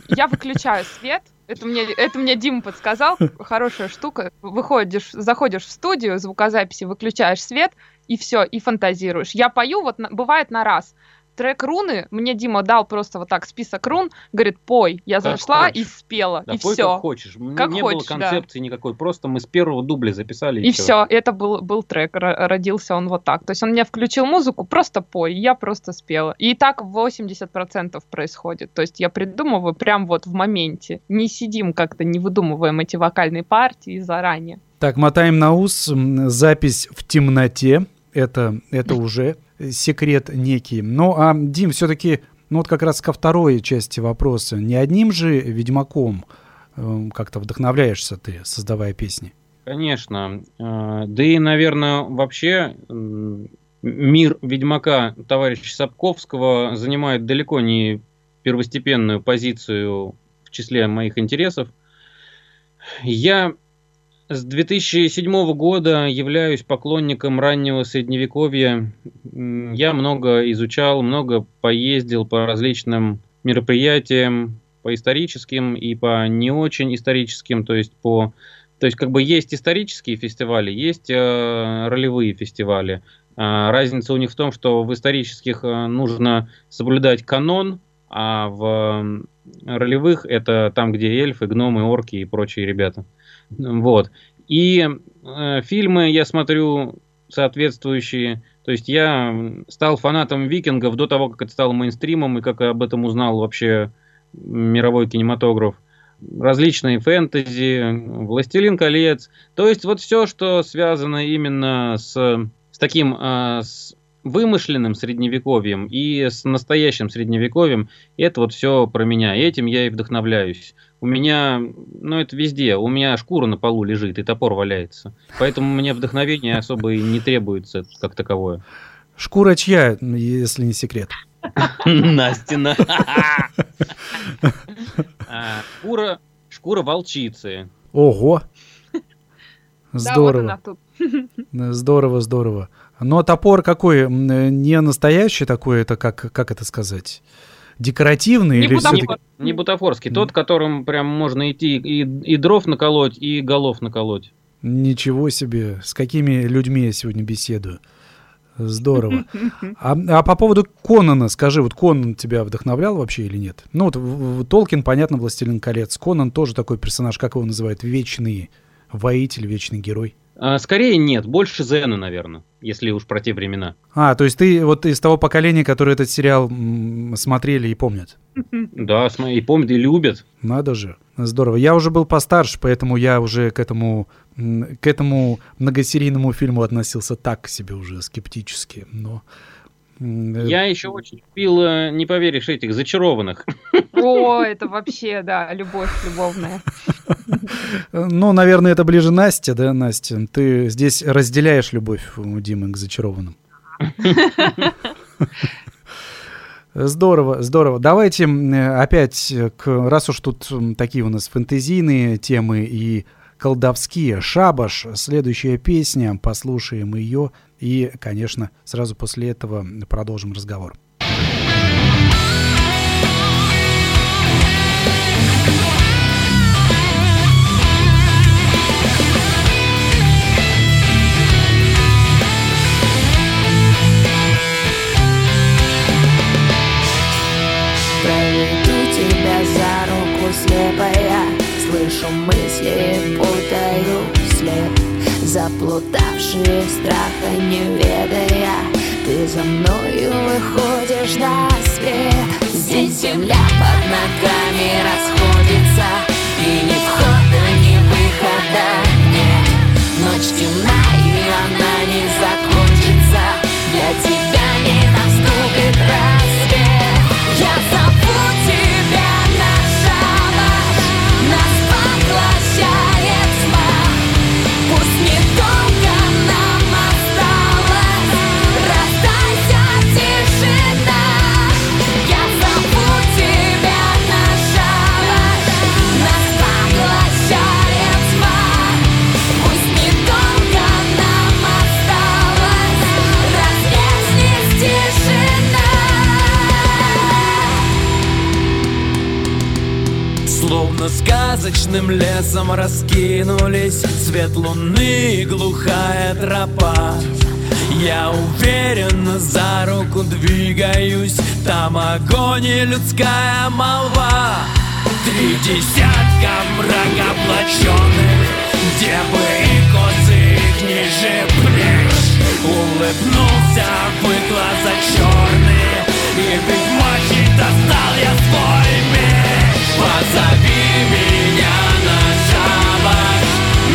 Я выключаю свет, это мне Дима подсказал, хорошая штука. Выходишь, заходишь в студию звукозаписи, выключаешь свет, и все, и фантазируешь. Я пою, вот бывает на раз. Трек «Руны» мне Дима дал просто вот так список рун, говорит, пой. Я зашла и спела, да, и пой, все. Как хочешь. Не было концепции никакой, просто мы с первого дубля записали. И все, это был трек, родился он вот так. То есть он мне включил музыку, просто пой, я просто спела. И так 80% происходит. То есть я придумываю прям вот в моменте. Не сидим как-то, не выдумываем эти вокальные партии заранее. Так, мотаем на ус, запись в темноте. Это уже секрет некий. Ну, а, Дим, все-таки, ну, вот как раз ко второй части вопроса. Не одним же ведьмаком как-то вдохновляешься ты, создавая песни? Конечно. Да и, наверное, вообще мир ведьмака товарища Сапковского занимает далеко не первостепенную позицию в числе моих интересов. Я... С 2007 года являюсь поклонником раннего средневековья. Я много изучал, много поездил по различным мероприятиям, по историческим и по не очень историческим. То есть как бы есть исторические фестивали, есть ролевые фестивали. Разница у них в том, что в исторических нужно соблюдать канон, а в ролевых это там, где эльфы, гномы, орки и прочие ребята. Вот. И фильмы я смотрю соответствующие. То есть я стал фанатом викингов до того, как это стало мейнстримом и как об этом узнал вообще мировой кинематограф. Различные фэнтези, «Властелин колец». То есть вот все, что связано именно с таким с вымышленным средневековьем и с настоящим средневековьем, это вот все про меня. Этим я и вдохновляюсь. У меня, ну это везде, у меня шкура на полу лежит и топор валяется. Поэтому мне вдохновение особо и не требуется как таковое. Шкура чья, если не секрет? Настина. Шкура волчицы. Ого! Здорово. Здорово, здорово. Но топор какой? Не настоящий такой, это как это сказать? Декоративный или все-таки... Не бутафорский, тот, которым прям можно идти и дров наколоть, и голов наколоть. Ничего себе, с какими людьми я сегодня беседую. Здорово. А по поводу Конана, скажи, вот Конан тебя вдохновлял вообще или нет? Ну вот Толкин, понятно, «Властелин колец». Конан тоже такой персонаж, как его называют, вечный воитель, вечный герой. Скорее нет, больше Зена, наверное, если уж про те времена. А, то есть ты вот из того поколения, которое этот сериал смотрели и помнят? Да, и помнят, и любят. Надо же, здорово. Я уже был постарше, поэтому я уже к этому многосерийному фильму относился так себе уже скептически, но... Я еще очень любил, не поверишь, этих «Зачарованных». О, это вообще, да, любовь любовная. Ну, наверное, это ближе Насте, да, Настя? Ты здесь разделяешь любовь у Димы к «Зачарованным». Здорово, здорово. Давайте опять, раз уж тут такие у нас фэнтезийные темы и колдовские, «Шабаш», следующая песня, послушаем ее И, конечно, сразу после этого продолжим разговор. Проведу тебя за руку, слепая, слышу мысли, путаю след, заплутавшие в страха не ведая, ты за мною выходишь на свет. Здесь земля под ногами расходится, и ни входа, ни выхода нет. Ночь темна, и она не закончится, для тебя не наступит рассвет. Я зову тебя на шабаш, нас поглощает тьма. Пусть не только нам осталось, раздайся тишина. Я зову тебя на шабаш, нас поглощает тьма. Пусть не только нам осталось, разъяснись тишина. Словно сказочным лесом раскинулись свет луны и глухая тропа. Я уверенно за руку двигаюсь, там огонь и людская молва. Три десятка мракоплачёных, девы и козы, их ниже плеч. Улыбнулся в глаза чёрные, и ведьмачий достал я свой меч. Позови меня на шабаш,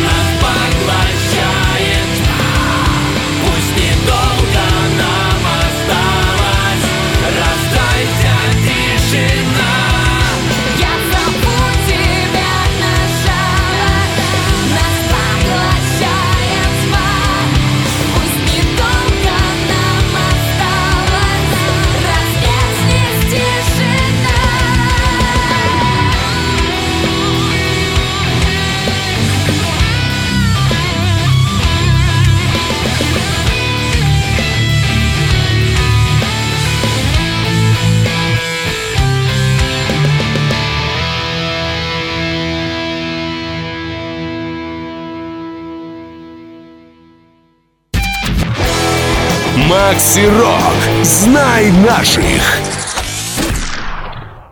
нас поглощает тьма. Пусть недолго нам осталось, раздайся тишина. Я зову тебя на шабаш, нас поглощает тьма. Пусть недолго нам осталось, разъяснись тишина. Макси Рок. Знай наших.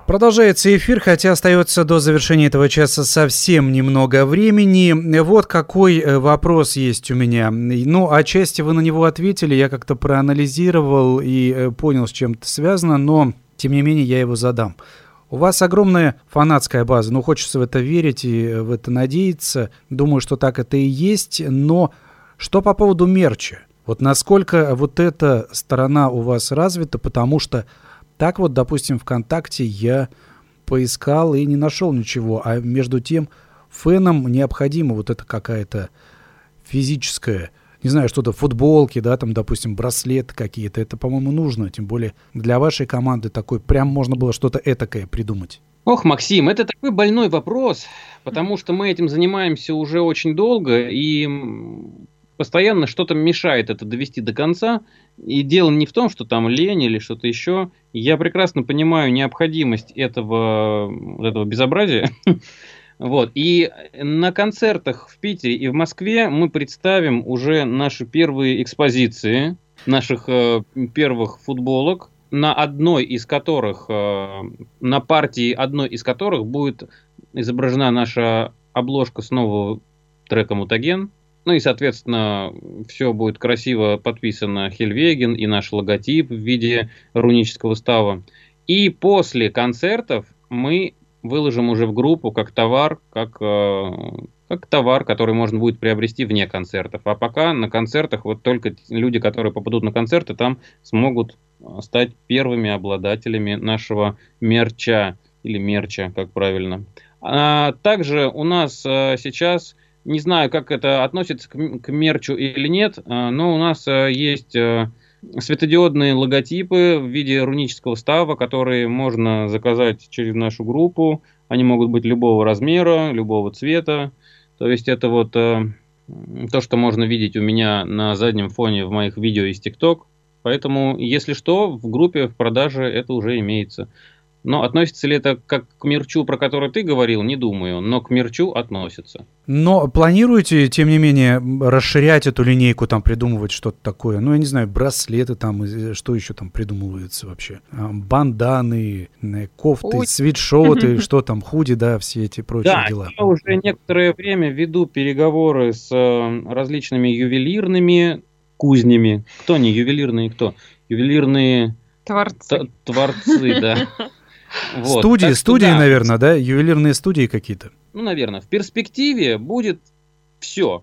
Продолжается эфир, хотя остается до завершения этого часа совсем немного времени. Вот какой вопрос есть у меня. Ну, отчасти вы на него ответили, я как-то проанализировал и понял, с чем это связано, но, тем не менее, я его задам. У вас огромная фанатская база, ну, хочется в это верить и в это надеяться. Думаю, что так это и есть, но что по поводу мерча? Вот насколько вот эта сторона у вас развита, потому что так вот, допустим, ВКонтакте я поискал и не нашел ничего, а между тем фэнам необходима вот эта какая-то физическая, не знаю, что-то, футболки, да, там, допустим, браслеты какие-то, это, по-моему, нужно, тем более для вашей команды такой, прям можно было что-то этакое придумать. Ох, Максим, это такой больной вопрос, потому что мы этим занимаемся уже очень долго, и... постоянно что-то мешает это довести до конца, и дело не в том, что там лень или что-то еще. Я прекрасно понимаю необходимость этого безобразия. Вот. И на концертах в Питере и в Москве мы представим уже наши первые экспозиции, наших первых футболок, на партии одной из которых будет изображена наша обложка с нового трека «Мутаген». Ну и, соответственно, все будет красиво подписано Хельвеген и наш логотип в виде рунического става. И после концертов мы выложим уже в группу как товар, как товар, который можно будет приобрести вне концертов. А пока на концертах вот только люди, которые попадут на концерты, там смогут стать первыми обладателями нашего мерча, или мерча, как правильно. А также у нас сейчас... Не знаю, как это относится к мерчу или нет, но у нас есть светодиодные логотипы в виде рунического става, которые можно заказать через нашу группу. Они могут быть любого размера, любого цвета. То есть это вот то, что можно видеть у меня на заднем фоне в моих видео из ТикТок. Поэтому, если что, в группе в продаже это уже имеется. Но относится ли это как к мерчу, про который ты говорил, не думаю, но к мерчу относится. Но планируете, тем не менее, расширять эту линейку, там придумывать что-то такое? Ну, я не знаю, браслеты там, что еще там придумывается вообще? Банданы, кофты, свитшоты, что там, худи, да, все эти прочие дела. Да, я уже некоторое время веду переговоры с различными ювелирными кузнями. Кто не ювелирные, кто? Ювелирные... Творцы. Творцы, да. Вот. Студии, да, наверное, да? Ювелирные студии какие-то. Ну, наверное. В перспективе будет все.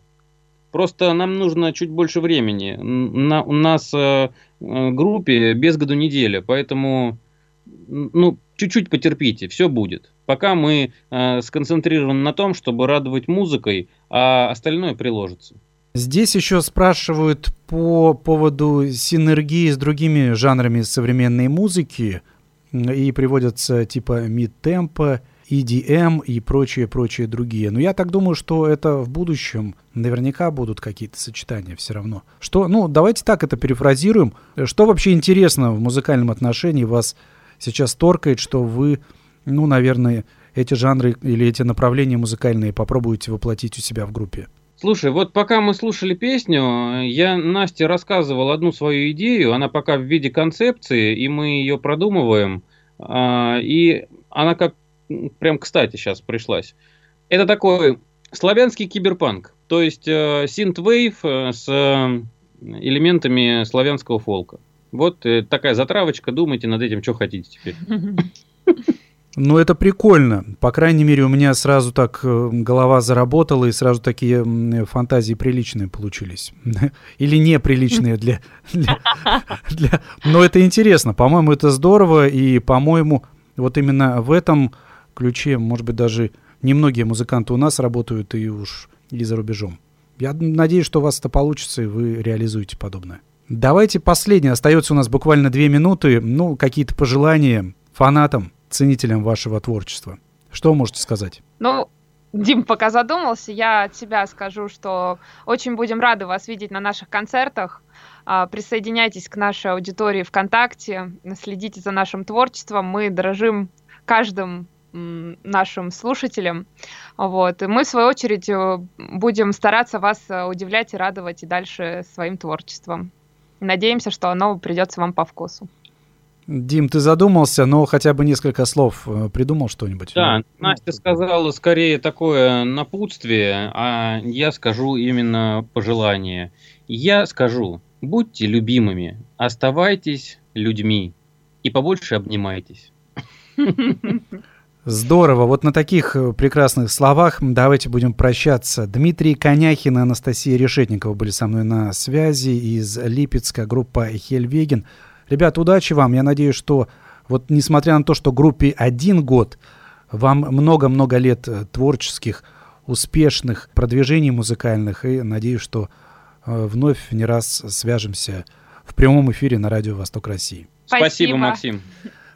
Просто нам нужно чуть больше времени. У нас в группе без году неделя, поэтому чуть-чуть потерпите, все будет. Пока мы сконцентрированы на том, чтобы радовать музыкой, а остальное приложится. Здесь еще спрашивают по поводу синергии с другими жанрами современной музыки. И приводятся типа мид-темпа, EDM и прочие другие. Но я так думаю, что это в будущем наверняка будут какие-то сочетания все равно. Что, давайте так это перефразируем. Что вообще интересно в музыкальном отношении вас сейчас торкает, что вы, наверное, эти жанры или эти направления музыкальные попробуете воплотить у себя в группе? Слушай, вот пока мы слушали песню, я Насте рассказывал одну свою идею, она пока в виде концепции, и мы ее продумываем, и она как прям кстати сейчас пришлась. Это такой славянский киберпанк, то есть синт-вейв с элементами славянского фолка. Вот такая затравочка, думайте над этим, что хотите теперь. Ну, это прикольно. По крайней мере, у меня сразу так голова заработала, и сразу такие фантазии приличные получились. Или неприличные для... Но это интересно. По-моему, это здорово. И, по-моему, вот именно в этом ключе, может быть, даже немногие музыканты у нас работают и за рубежом. Я надеюсь, что у вас это получится, и вы реализуете подобное. Давайте последнее. Остается у нас буквально 2 минуты. Какие-то пожелания фанатам, ценителям вашего творчества. Что можете сказать? Дим пока задумался, я от себя скажу, что очень будем рады вас видеть на наших концертах. Присоединяйтесь к нашей аудитории ВКонтакте, следите за нашим творчеством, мы дорожим каждым нашим слушателям. Вот. И мы, в свою очередь, будем стараться вас удивлять и радовать и дальше своим творчеством. Надеемся, что оно придется вам по вкусу. Дим, ты задумался, но хотя бы несколько слов придумал что-нибудь? Да, Настя сказала скорее такое напутствие, а я скажу именно пожелание. Я скажу, будьте любимыми, оставайтесь людьми и побольше обнимайтесь. Здорово. Вот на таких прекрасных словах давайте будем прощаться. Дмитрий Коняхин и Анастасия Решетникова были со мной на связи из Липецка, группа «Хельвеген». Ребят, удачи вам. Я надеюсь, что вот несмотря на то, что группе 1 год, вам много-много лет творческих, успешных продвижений музыкальных. И надеюсь, что вновь не раз свяжемся в прямом эфире на радио «Восток России». Спасибо, Максим.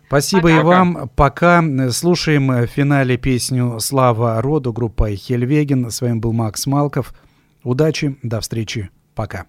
Спасибо и вам. Пока. Слушаем в финале песню «Слава роду» группы «Хельвеген». С вами был Макс Малков. Удачи, до встречи. Пока.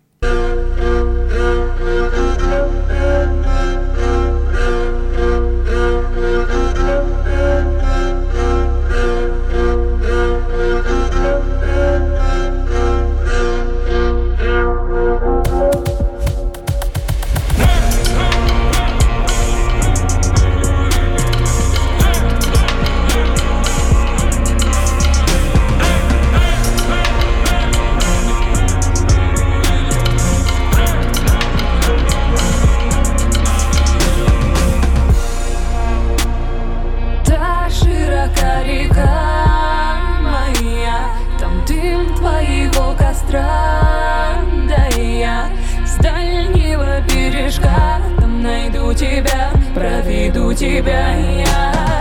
Тебя я.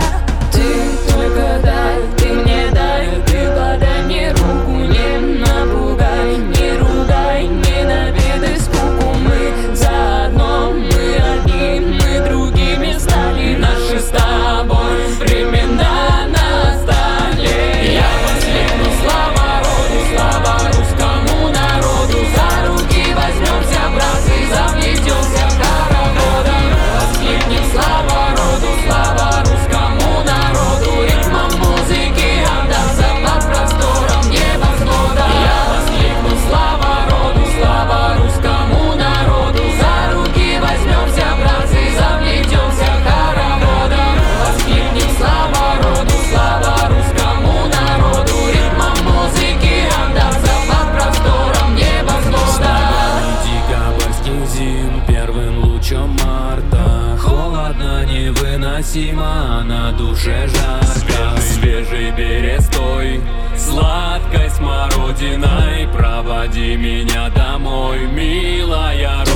Ты только дай, ты мне дай, ты подай мне руку, не напугай, не ругай, не наведай скуку. Мы заодно, мы одни, мы другими стали. Наши с тобой времена настали. Я воскликну: слава роду, слава русскому. Родина, и проводи меня домой, милая.